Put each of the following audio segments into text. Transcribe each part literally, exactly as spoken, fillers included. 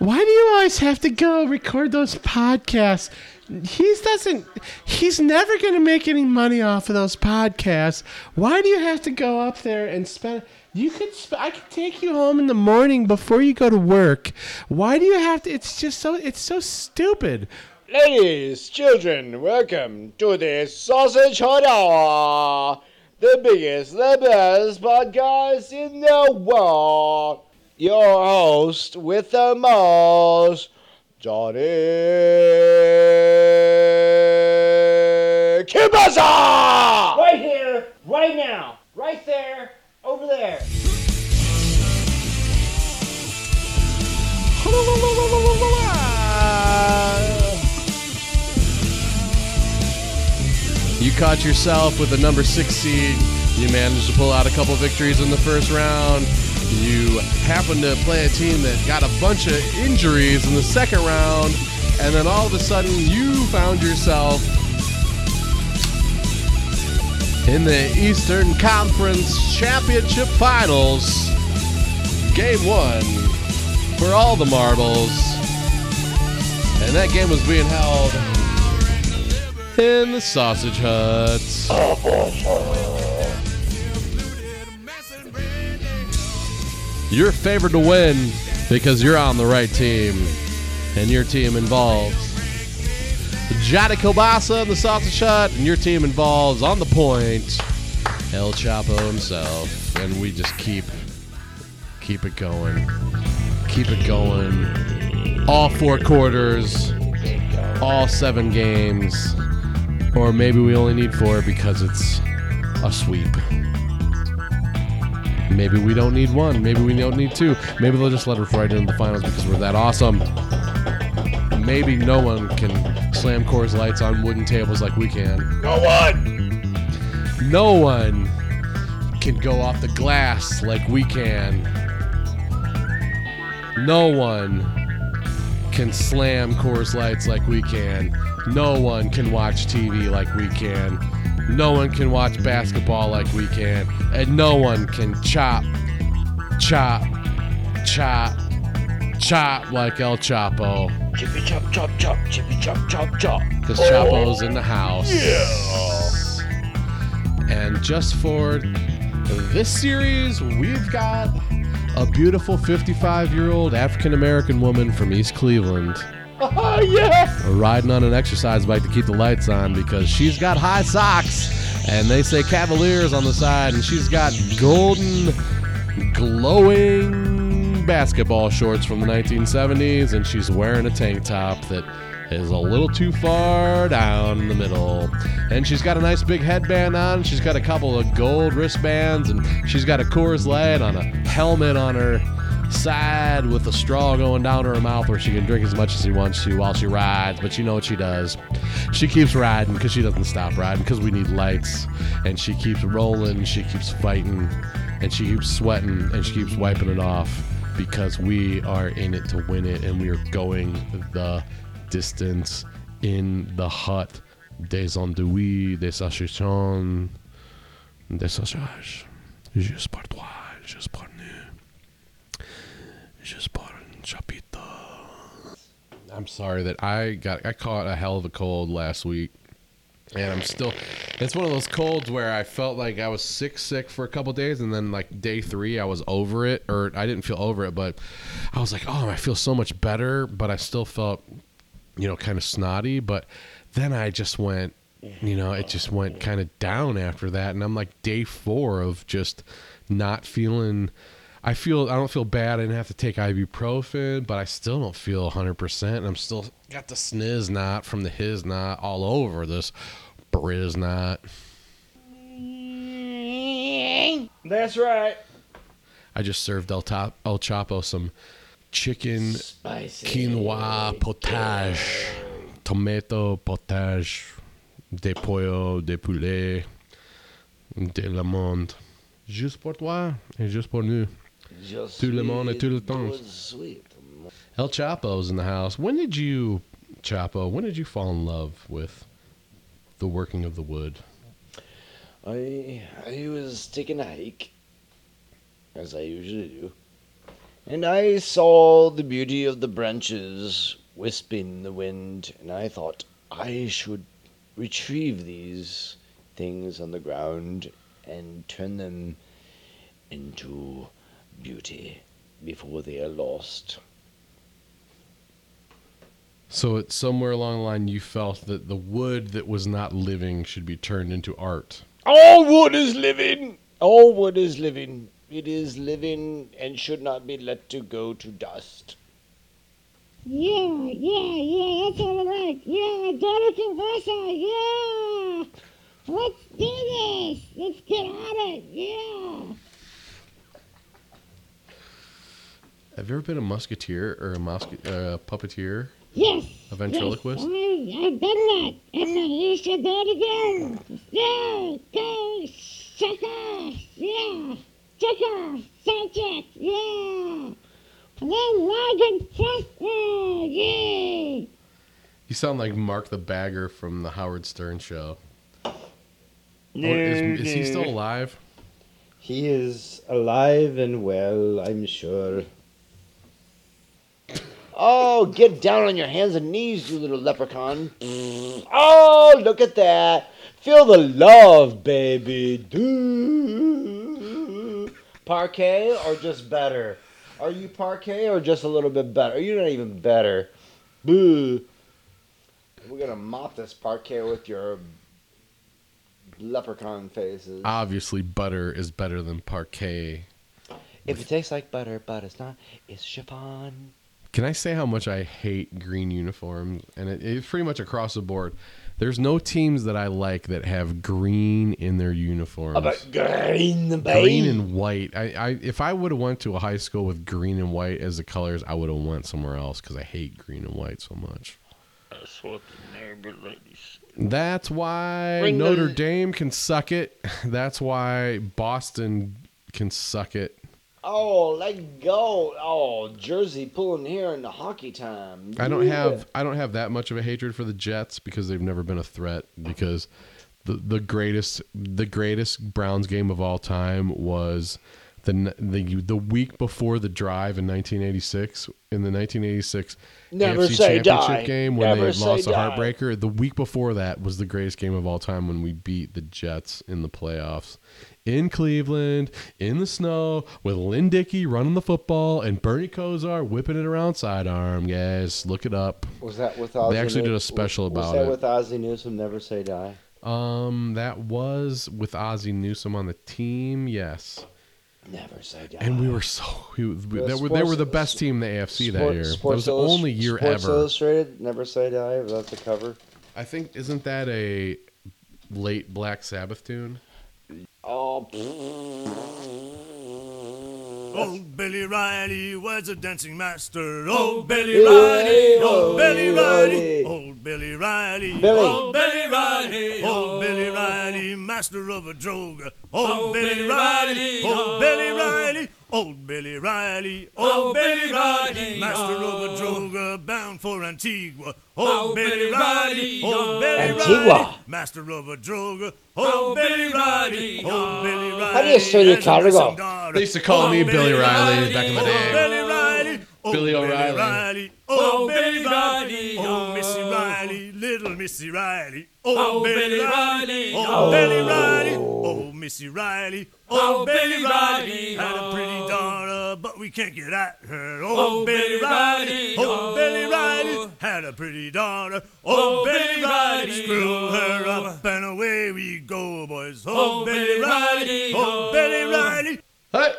Why do you always have to go record those podcasts? He doesn't. He's never going to make any money off of those podcasts. Why do you have to go up there and spend? You could. I could take you home in the morning before you go to work. Why do you have to? It's just so. It's so stupid. Ladies, children, welcome to the Sausage Hut Hour, the biggest, the best podcast in the world. Your host with the most, Johnny Kibaza! Right here, right now, right there, over there. You caught yourself with the number six seed. You managed to pull out a couple victories in the first round. You happen to play a team that got a bunch of injuries in the second round, and then all of a sudden you found yourself in the Eastern Conference Championship Finals, Game one, for all the marbles. And that game was being held in the Sausage Hut. You're favored to win because you're on the right team, and your team involves Jada Kielbasa and the Sausage Hut, and your team involves, on the point, El Chapo himself, and we just keep, keep it going, keep it going, all four quarters, all seven games, or maybe we only need four because it's a sweep. Maybe we don't need one. Maybe we don't need two. Maybe they'll just let us right into the finals because we're that awesome. Maybe no one can slam Coors Lights on wooden tables like we can. No one! No one can go off the glass like we can. No one can slam Coors Lights like we can. No one can watch T V like we can. No one can watch basketball like we can, and no one can chop, chop, chop, chop like El Chapo. Chippy chop chop chop, chippy chop chop chop. Because oh. Chapo's in the house. Yeah. And just for this series, we've got a beautiful fifty-five-year-old African-American woman from East Cleveland. Oh, yes! Riding on an exercise bike to keep the lights on because she's got high socks, and they say Cavaliers on the side, and she's got golden, glowing basketball shorts from the nineteen seventies, and she's wearing a tank top that is a little too far down the middle. And she's got a nice big headband on, she's got a couple of gold wristbands, and she's got a Coors Light on a helmet on her side with a straw going down her mouth where she can drink as much as she wants to while she rides. But you know what she does? She keeps riding because she doesn't stop riding because we need lights. And she keeps rolling, she keeps fighting, and she keeps sweating, and she keeps wiping it off because we are in it to win it, and we are going the distance in the hut des andouilles, des saucisson, des sausages. Juste pour toi, juste pour nous. I'm sorry that I got I caught a hell of a cold last week, and I'm still it's one of those colds where I felt like I was sick sick for a couple days, and then like day three I was over it, or I didn't feel over it, but I was like, oh, I feel so much better, but I still felt, you know, kind of snotty. But then I just went, you know, it just went kind of down after that, and I'm like day four of just not feeling. I feel I don't feel bad. I didn't have to take ibuprofen, but I still don't feel one hundred percent. And I'm still got the sniz knot from the his knot all over this briz knot. That's right. I just served El, Top, El Chapo some chicken spicy quinoa potage, tomato potage, de pollo, de poulet, de la monde. Juste pour toi et juste pour nous. Just tout le monde et tout le temps. El Chapo's in the house. When did you, Chapo, when did you fall in love with the working of the wood? I I was taking a hike, as I usually do, And I saw the beauty of the branches wisping in the wind, and I thought I should retrieve these things on the ground and turn them into beauty before they are lost. So it's somewhere along the line you felt that the wood that was not living should be turned into art. All wood is living! All wood is living. It is living and should not be let to go to dust. Yeah, yeah, yeah, that sounded right. Yeah, Johnny Kielbasa, yeah! Let's do this! Let's get on it, yeah! Have you ever been a musketeer or a musket, uh, puppeteer? Yes. A ventriloquist? Yes, I, I've done that. And then you should do it again. Yeah, go, check off. Yeah, check off. Sound check. Yeah. And then log and press. Oh, yeah. You sound like Mark The Bagger from the Howard Stern Show. No, oh, is, is he still alive? He is alive and well, I'm sure. Oh, get down on your hands and knees, you little leprechaun. Oh, look at that. Feel the love, baby. Do. Parkay or just better? Are you Parkay or just a little bit better? You're not even better. Boo. We're going to mop this Parkay with your leprechaun faces. Obviously, butter is better than Parkay. If it tastes like butter, but it's not, it's chiffon. Can I say how much I hate green uniforms? And it, it's pretty much across the board. There's no teams that I like that have green in their uniforms. About green, the green and white. I, I if I would have went to a high school with green and white as the colors, I would have went somewhere else because I hate green and white so much. That's what the neighbor ladies. That's why Bring Notre the... Dame can suck it. That's why Boston can suck it. Oh, let go! Oh, Jersey pulling here in the hockey time. I don't have I don't have that much of a hatred for the Jets because they've never been a threat. Because the the greatest the greatest Browns game of all time was the the the week before the drive in nineteen eighty-six in the nineteen eighty-six Never A F C Say Championship Die game when Never they lost the heartbreaker. The week before that was the greatest game of all time when we beat the Jets in the playoffs. In Cleveland, in the snow, with Lynn Dickey running the football and Bernie Kosar whipping it around sidearm. Guys, look it up. Was that with Ozzie? They actually did a special was, about it. Was that it. with Ozzie Newsome, Never Say Die? Um, that was with Ozzie Newsome on the team, yes. Never Say Die. And we were so... We, we, the they, sports, were, they were the best team in the A F C sport, that year. That was the only year sports ever. Sports Illustrated, Never Say Die, without the cover. I think, isn't that a late Black Sabbath tune? Oh, old Billy Riley was a dancing master. Old Billy Riley, old Billy Riley, old Billy Riley, old Billy Riley, old Billy Riley, master of a droga. Old Billy Riley, old Billy Riley, old Billy Riley, old Billy Riley, master of a droga, bound for Antigua. Old Billy Riley, old Billy Riley, master of a droga. Old Billy Riley, old Billy Riley. How do you say the cargo? They used to call me Billy Riley back in the day. Billy Riley, Billy O'Reilly, old Billy Riley, old Missy Riley, little Missy Riley. Old Billy Riley, old Billy Riley, old Missy Riley, old Billy Riley. Had a pretty daughter, but we can't get at her. Old Billy Riley, old Billy Riley, had a pretty daughter. Old Billy Riley, screw her up and away we go, boys. Old Billy Riley, old Billy Riley. Hey.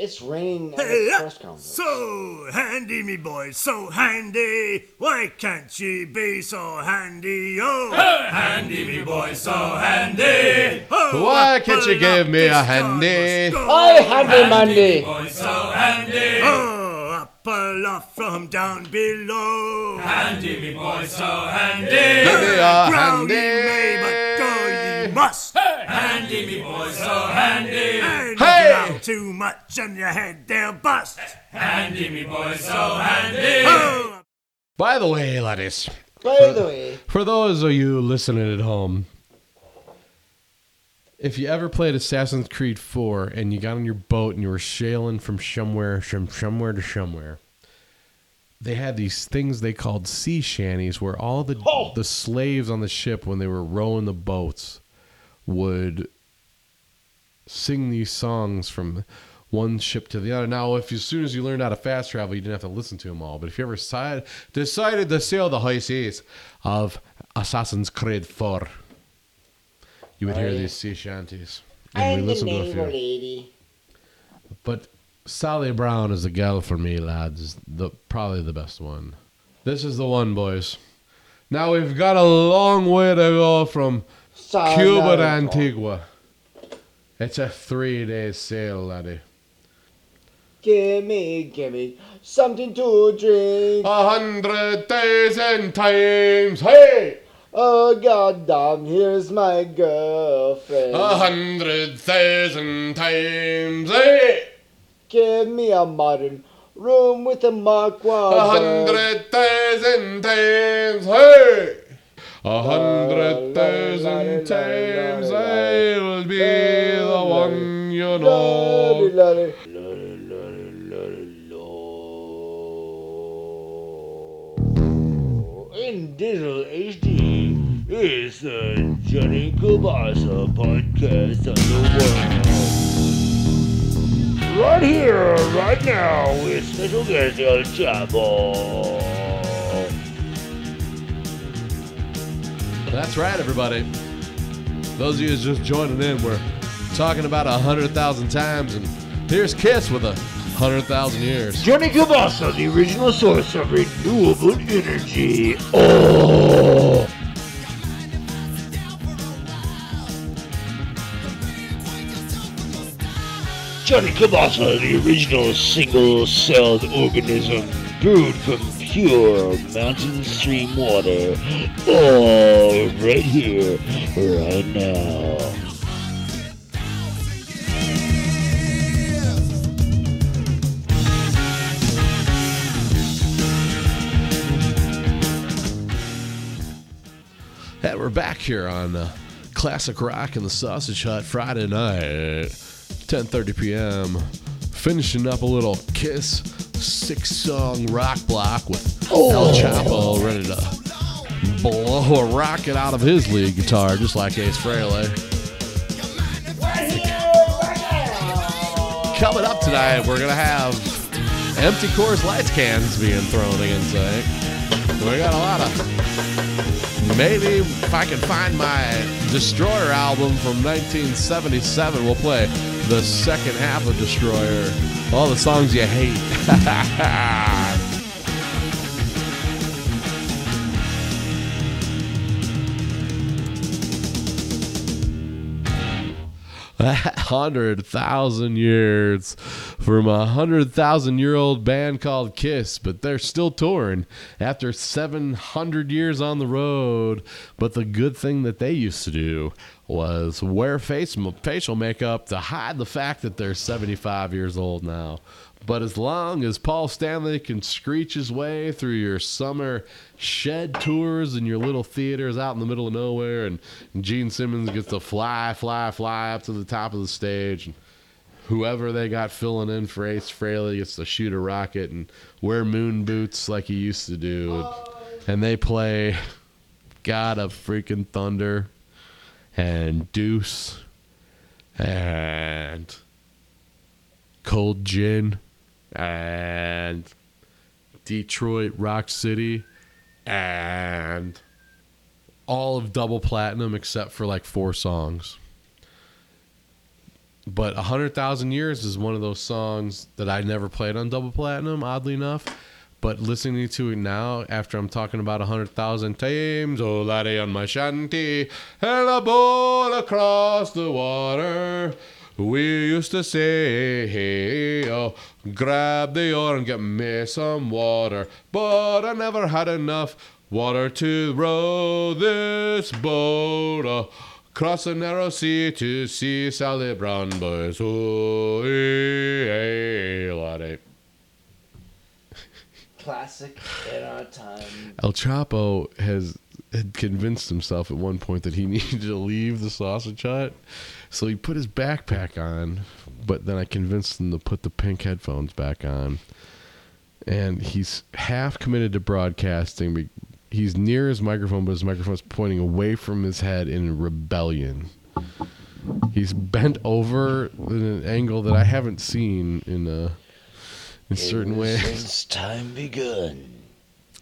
It's raining at the press conference. So handy, me boy, so handy. Why can't she be so handy? Oh, hey. Handy, me boy, so handy. Oh, why can't you give me a handy? I handy, Mandy. Boy, so handy. Oh, up aloft from down below. Handy, me boy, so handy. Give me a handy. May, but go you must. Hey. Handy, me boy, so handy. Handy. Too much on your head, they'll bust. Handy, me boy, so handy. Oh. By the way, laddies. By for, the way. For those of you listening at home, If you ever played Assassin's Creed four and you got on your boat and you were sailing from somewhere, from somewhere to somewhere, they had these things they called sea shanties where all the oh. the slaves on the ship, when they were rowing the boats, would sing these songs from one ship to the other. Now, if you, as soon as you learned how to fast travel, you didn't have to listen to them all. But if you ever side, decided to sail the high seas of Assassin's Creed four, you would hear these sea shanties. And I'm we the naval lady. But Sally Brown is the gal for me, lads. The Probably the best one. This is the one, boys. Now we've got a long way to go from Sal- Cuba to Antigua. It's a three-day sail, laddie. Gimme, gimme something to drink. A hundred thousand times, hey! Oh, God damn, here's my girlfriend. A hundred thousand times, hey! Give me a modern room with a Mark Wahlberg. A hundred thousand times, hey! A hundred thousand times, I will be the one you know. In Digital H D is the Johnny Kibaza podcast on the world. Right here, right now, with special guest El Chapo. That's right, everybody. Those of you just joining in, we're talking about a hundred thousand times, and here's KISS with a one hundred thousand years. Johnny Kibaza, the original source of renewable energy. Oh! Johnny Kibaza, the original single-celled organism brewed from pure mountain stream water. Oh, right here, right now. Hey, we're back here on uh, Classic Rock and the Sausage Hut Friday night, ten thirty p.m. Finishing up a little KISS six-song rock block with oh. El Chapo ready to blow a rocket out of his lead guitar, just like Ace Frehley. Right here, right now. Coming up tonight, we're going to have empty Coors Light cans being thrown in tonight. We got a lot of... Maybe if I can find my Destroyer album from nineteen seventy-seven, we'll play the second half of Destroyer. All the songs you hate. one hundred thousand years from a one hundred thousand year old band called KISS, but they're still touring after seven hundred years on the road. But the good thing that they used to do was wear face, facial makeup to hide the fact that they're seventy-five years old now. But as long as Paul Stanley can screech his way through your summer shed tours and your little theaters out in the middle of nowhere, and Gene Simmons gets to fly, fly, fly up to the top of the stage, and whoever they got filling in for Ace Frehley gets to shoot a rocket and wear moon boots like he used to do, and, and they play God of freaking Thunder and Deuce and Cold Gin and Detroit Rock City and all of Double Platinum except for like four songs. But one hundred thousand Years is one of those songs that I never played on Double Platinum, oddly enough. But listening to it now, after I'm talking about one hundred thousand times, oh, laddie on my shanty, and a boat across the water, we used to say, hey, oh, grab the oar and get me some water. But I never had enough water to row this boat oh, across the narrow sea to see Sally Brown, boys. Oh, hey, hey, laddie. Classic in our time. El Chapo has had convinced himself at one point that he needed to leave the Sausage Hut, so he put his backpack on, but then I convinced him to put the pink headphones back on, and he's half committed to broadcasting. He's near his microphone, but his microphone's pointing away from his head in rebellion. He's bent over in an angle that I haven't seen in a in certain ways. Since time begun.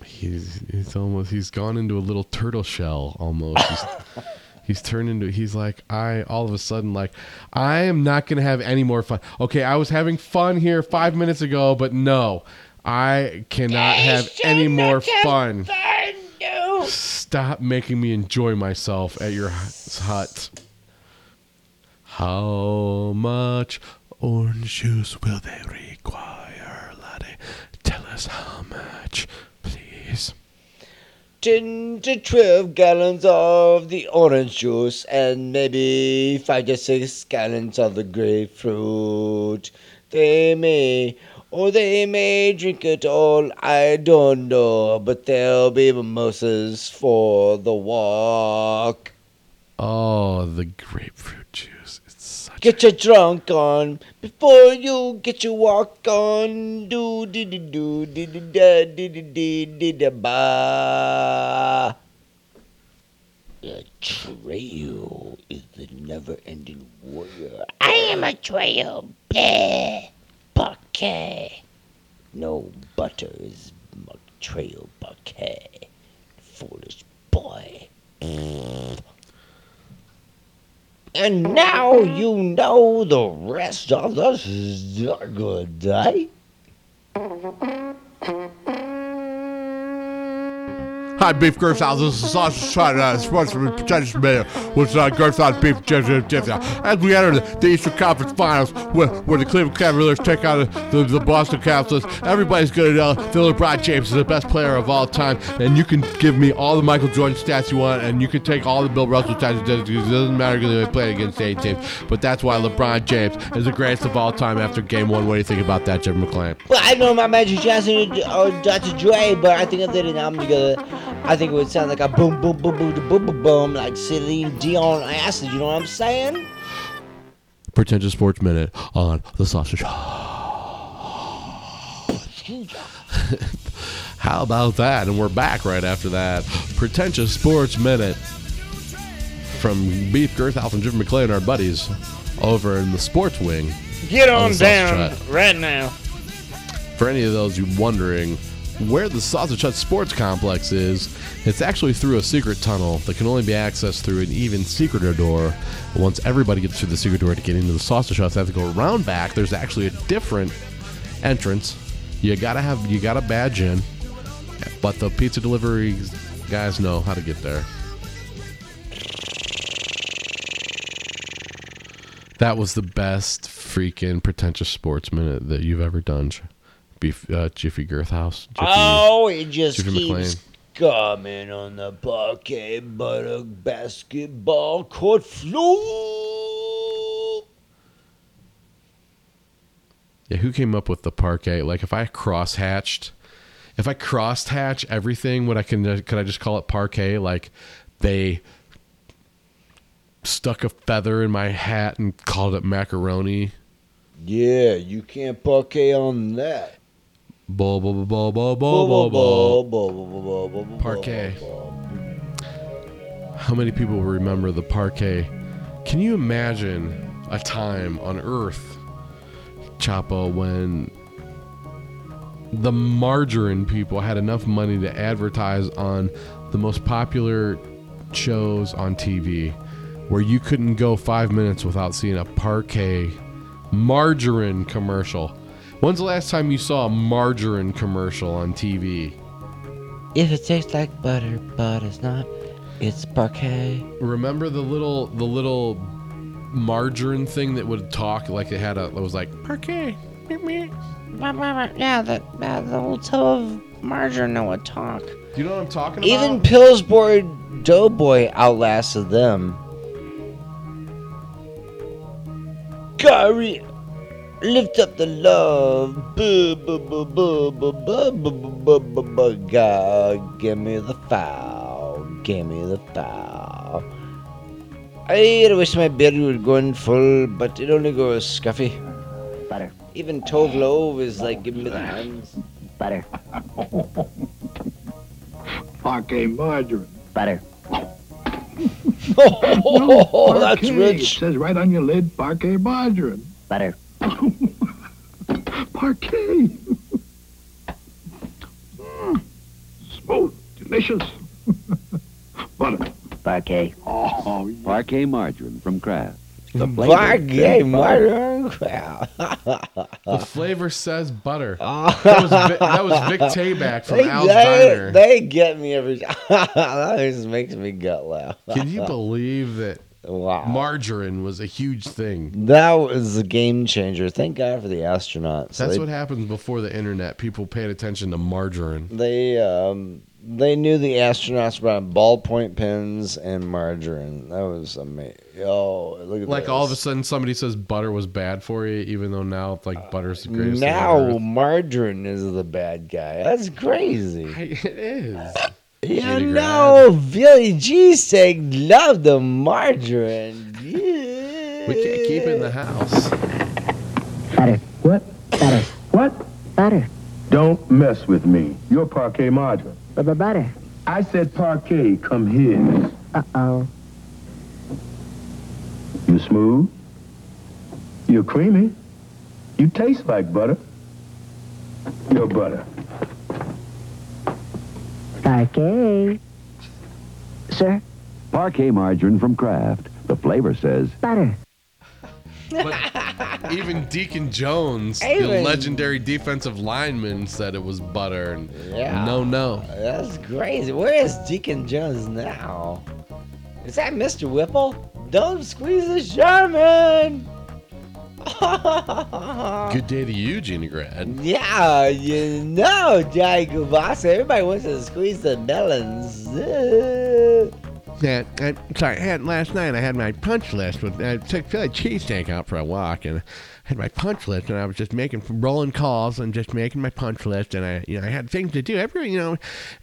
He's it's almost he's gone into a little turtle shell almost. He's, he's turned into he's like I all of a sudden like I am not gonna have any more fun. Okay, I was having fun here five minutes ago, but no, I cannot I have any more fun. fun no. Stop making me enjoy myself at your hut. How much orange juice will they require, laddie? Tell us how much. ten to twelve gallons of the orange juice and maybe five to six gallons of the grapefruit. They may, or they may drink it all, I don't know, but there'll be mimosas for the walk. Oh, the grapefruit juice. It's such Get a- your drunk on before you get your walk on. Do do do do do do da do do do do da ba. Atreyu is the never-ending warrior. I am Atreyu. Bleh. Parkay. No butter is Atreyu Parkay. Foolish boy. And now you know the rest of the good day. Hi, Beef Gershaw. This is Sausage Hut Hour, sponsored by A Pretentious Minute with uh, Gershaw's Beef Gershaw. As we enter the, the Eastern Conference Finals, where, where the Cleveland Cavaliers take out the, the Boston Cavaliers, everybody's going to know that LeBron James is the best player of all time, and you can give me all the Michael Jordan stats you want, and you can take all the Bill Russell stats, because it doesn't matter because they played against eight teams, but that's why LeBron James is the greatest of all time after Game one. What do you think about that, Jim McClain? Well, I know my Magic Johnson or Doctor Dre, but I think I did an album together. I think it would sound like a boom, boom, boom, boom, boom, boom, boom, boom, like Celine Dion acid, you know what I'm saying? Pretentious Sports Minute on the Sausage. How about that? And we're back right after that. Pretentious Sports Minute from Beef Gershaw and Jim McClain and our buddies over in the sports wing. Get on, on down Sausage right now. For any of those you wondering where the Sausage Hut Sports Complex is, it's actually through a secret tunnel that can only be accessed through an even secreter door. Once everybody gets through the secret door to get into the Sausage Hut, they have to go around back. There's actually a different entrance. You gotta have, you gotta badge in, but the pizza delivery guys know how to get there. That was the best freaking Pretentious Sports Minute that you've ever done. Beef, uh, Jiffy Girthhouse. Jiffy, oh, it just Jiffy keeps coming on the parquet, but a basketball court floor. Yeah, who came up with the parquet? Like, if I cross-hatched, if I cross-hatch everything, would I can could I just call it parquet? Like, they stuck a feather in my hat and called it macaroni. Yeah, you can't parquet on that. Bo bo bo bo bo bo bo bo bo parquet. How many people remember the parquet? Can you imagine a time on Earth, Chapo, when the margarine people had enough money to advertise on the most popular shows on T V, where you couldn't go five minutes without seeing a parquet margarine commercial? When's the last time you saw a margarine commercial on T V? If it tastes like butter, but it's not, it's parquet. Remember the little the little margarine thing that would talk, like it had a, it was like parquet. Yeah, the uh, the little tub of margarine that would talk. You know what I'm talking about? Even Pillsbury Doughboy outlasted them. Gary, lift up the love. Boo, boo, boo, boo, boo, boo, boo, boo, boo, boo, boo, God, give me the foul. give me the power. I wish my beard would go in full, but it only goes scuffy. Butter. Even Tove Love is like, give me the hands. Butter. Parkay margarine. Butter. Oh, that's rich. It says right on your lid, Parkay margarine. Butter. Parkay. Mm. Smooth, delicious. Butter. Parkay. Oh, yeah. Parkay margarine from Kraft. The Parkay margarine Kraft. The flavor says butter. Oh. That, was Vic, that was Vic Tayback from they, Al's they, Diner. They get me every time. That just makes me gut laugh. Can you believe that? Wow. Margarine was a huge thing. That was a game changer. Thank God for the astronauts. That's they, what happened before the internet. People paid attention to margarine. They um, they knew the astronauts brought ballpoint pens and margarine. That was amazing. Oh, look at like this. All of a sudden somebody says butter was bad for you, even though now it's like butter's the greatest uh, now thing on earth. Margarine is the bad guy. That's crazy. I, it is. You know, Billy G. Sang love the margarine. Yeah. We can't keep it in the house. Butter. What? Butter. What? Butter. Don't mess with me. You're Parkay margarine. But butter. I said Parkay. Come here. Uh-oh. You're smooth. You're creamy. You taste like butter. You're butter. Parkay. Sir? Parkay margarine from Kraft. The flavor says... butter. But even Deacon Jones, even. the legendary defensive lineman, said it was butter. And yeah. No, no. That's crazy. Where is Deacon Jones now? Is that Mister Whipple? Don't squeeze the Sherman! Good day to you, Gina Grad. Yeah, you know, Johnny Kielbasa. Everybody wants to squeeze the melons. That I, sorry, I had last night. I had my punch list with I took Philly cheesesteak out for a walk, and I had my punch list, and I was just making rolling calls and just making my punch list, and I, you know, I had things to do. Every, you know,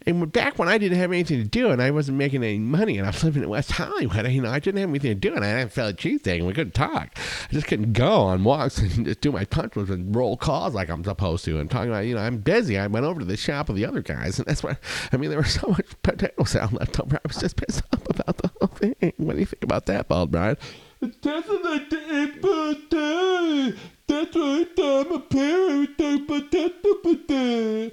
and back when I didn't have anything to do, and I wasn't making any money, and I was living in West Hollywood, and, you know, I didn't have anything to do, and I had Philly cheesesteak, and we couldn't talk. I just couldn't go on walks and just do my punch list and roll calls like I'm supposed to, and talking about, you know, I'm busy. I went over to the shop of the other guys, and that's why. I mean, there was so much potato salad left over. I was just pissed off about the whole thing. What do you think about that, Bald Brian? It doesn't like the input day. That's right, I'm a parent. But that's the day.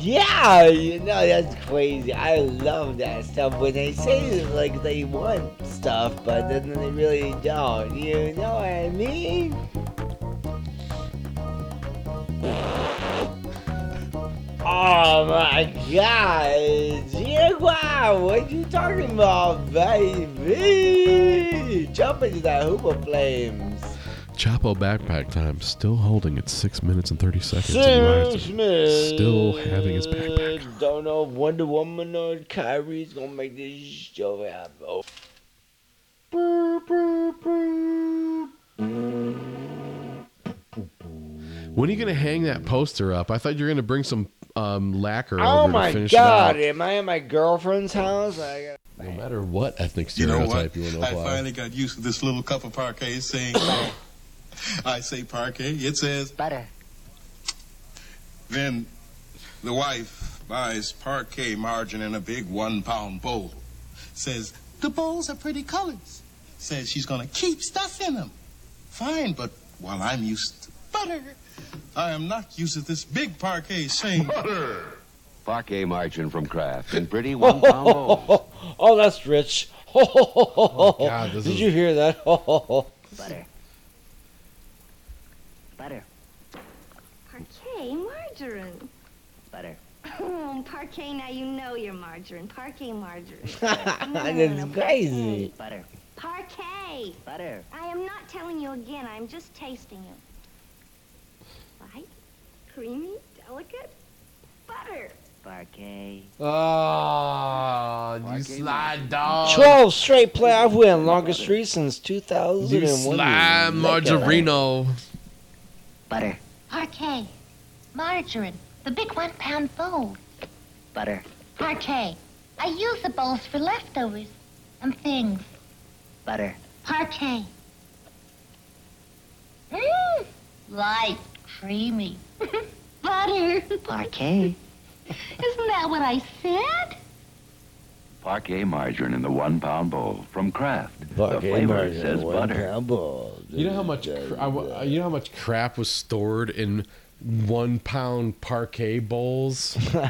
Yeah, you know, that's crazy. I love that stuff when they say like they want stuff, but then they really don't. You know what I mean? Oh my God, Jaguar, what you talking about, baby? Jump into that hoop of flames. Chapo backpack time, still holding at six minutes and thirty seconds. Sam Smith still having his backpack. Don't know if Wonder Woman or Kyrie's gonna make this show happen. Oh. When are you gonna hang that poster up? I thought you were gonna bring some um, lacquer oh over to finish God, it out. Oh my God, am I at my girlfriend's house? I gotta... No matter what ethnic stereotype you, know you want to apply. I finally got used to this little cup of Parkay saying... I say Parkay, it says... butter. Then the wife buys Parkay margarine in a big one-pound bowl. Says, the bowls are pretty colors. Says she's going to keep stuff in them. Fine, but while I'm used to butter, I am not used to this big Parkay saying... butter! Parkay margarine from Kraft in pretty one-pound bowls. Oh, that's rich. Oh, God, did is... you hear that? Butter. Butter. Parkay margarine. Butter. Oh, Parkay, now you know your margarine. Parkay margarine. That's mm, crazy. Butter. Parkay. Butter. I am not telling you again. I'm just tasting it. Light, creamy, delicate. Butter. Parkay. Oh, Parkay, you slide dog. twelve straight playoff win. Longest streak since two thousand one. You slide margarino. Butter. Parkay. Margarine. The big one pound bowl. Butter. Parkay. I use the bowls for leftovers and things. Butter. Parkay. Mmm. Light. Creamy. Butter. Parkay. Isn't that what I said? Parkay margarine in the one-pound bowl from Kraft. Parkay the flavor says butter. Bowl. You know how much cra- I, you know how much crap was stored in one-pound Parkay bowls in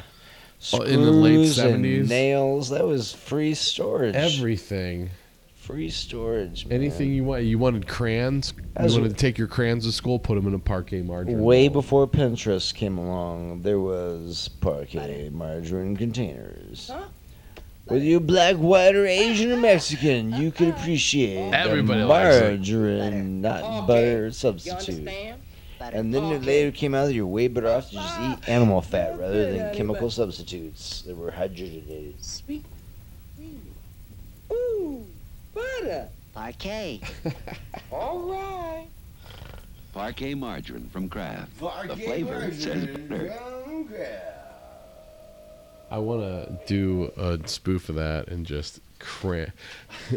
the late seventies. And nails. That was free storage. Everything. Free storage, man. Anything you want. You wanted crayons. As you wanted to take your crayons to school, put them in a Parkay margarine. Way bowl. Before Pinterest came along, there was Parkay margarine containers. Huh? Whether you're black, white, or Asian or Mexican, you could appreciate everybody the margarine, not okay. butter substitute. And then okay. it later came out that you're way better off to just eat animal fat rather than chemical substitutes that were hydrogenated. Sweet. Ooh. Butter. Parkay. All right. Parkay margarine from Kraft. Parkay the flavor says butter. I want to do a spoof of that and just cramp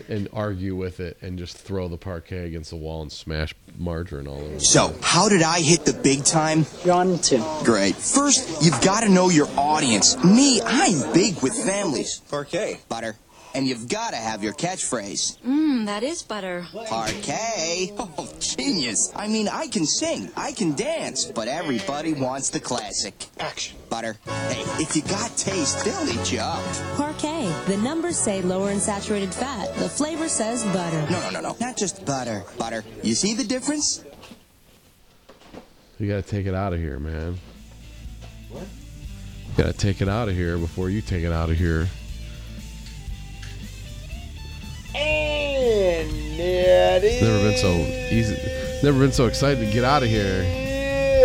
and argue with it and just throw the Parkay against the wall and smash margarine all over. So, how did I hit the big time? Jonathan. Great. First, you've got to know your audience. Me, I'm big with families. Parkay. Butter. And you've got to have your catchphrase. Mmm, that is butter. Parkay. Oh, genius. I mean, I can sing, I can dance, but everybody wants the classic. Action. Butter. Hey, if you got taste, they'll eat you up. Parkay. The numbers say lower in saturated fat. The flavor says butter. No, no, no, no. Not just butter. Butter. You see the difference? You got to take it out of here, man. What? You got to take it out of here before you take it out of here. And that is never been so easy. Never been so excited to get out of here.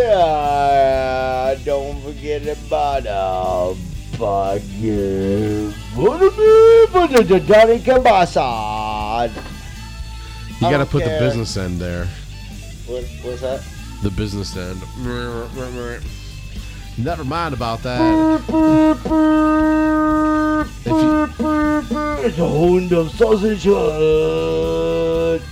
Yeah, don't forget about our Parkay Johnny Kielbasa. You gotta put the business end there. What? What's that? The business end. Never mind about that. If you, it's a hound of Sausage Hut.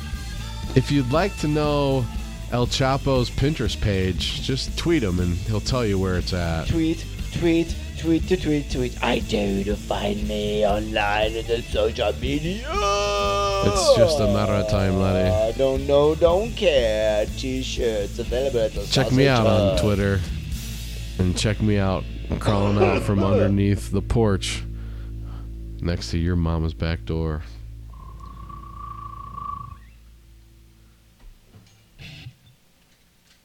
If you'd like to know El Chapo's Pinterest page, just tweet him and he'll tell you where it's at. Tweet, tweet, tweet, tweet, tweet, tweet. I dare you to find me online in the social media. It's just a matter of time, Lenny. I don't know, don't care. T-shirts available at the Check Sausage me out Hut. On Twitter. And check me out crawling out from underneath the porch next to your mama's back door.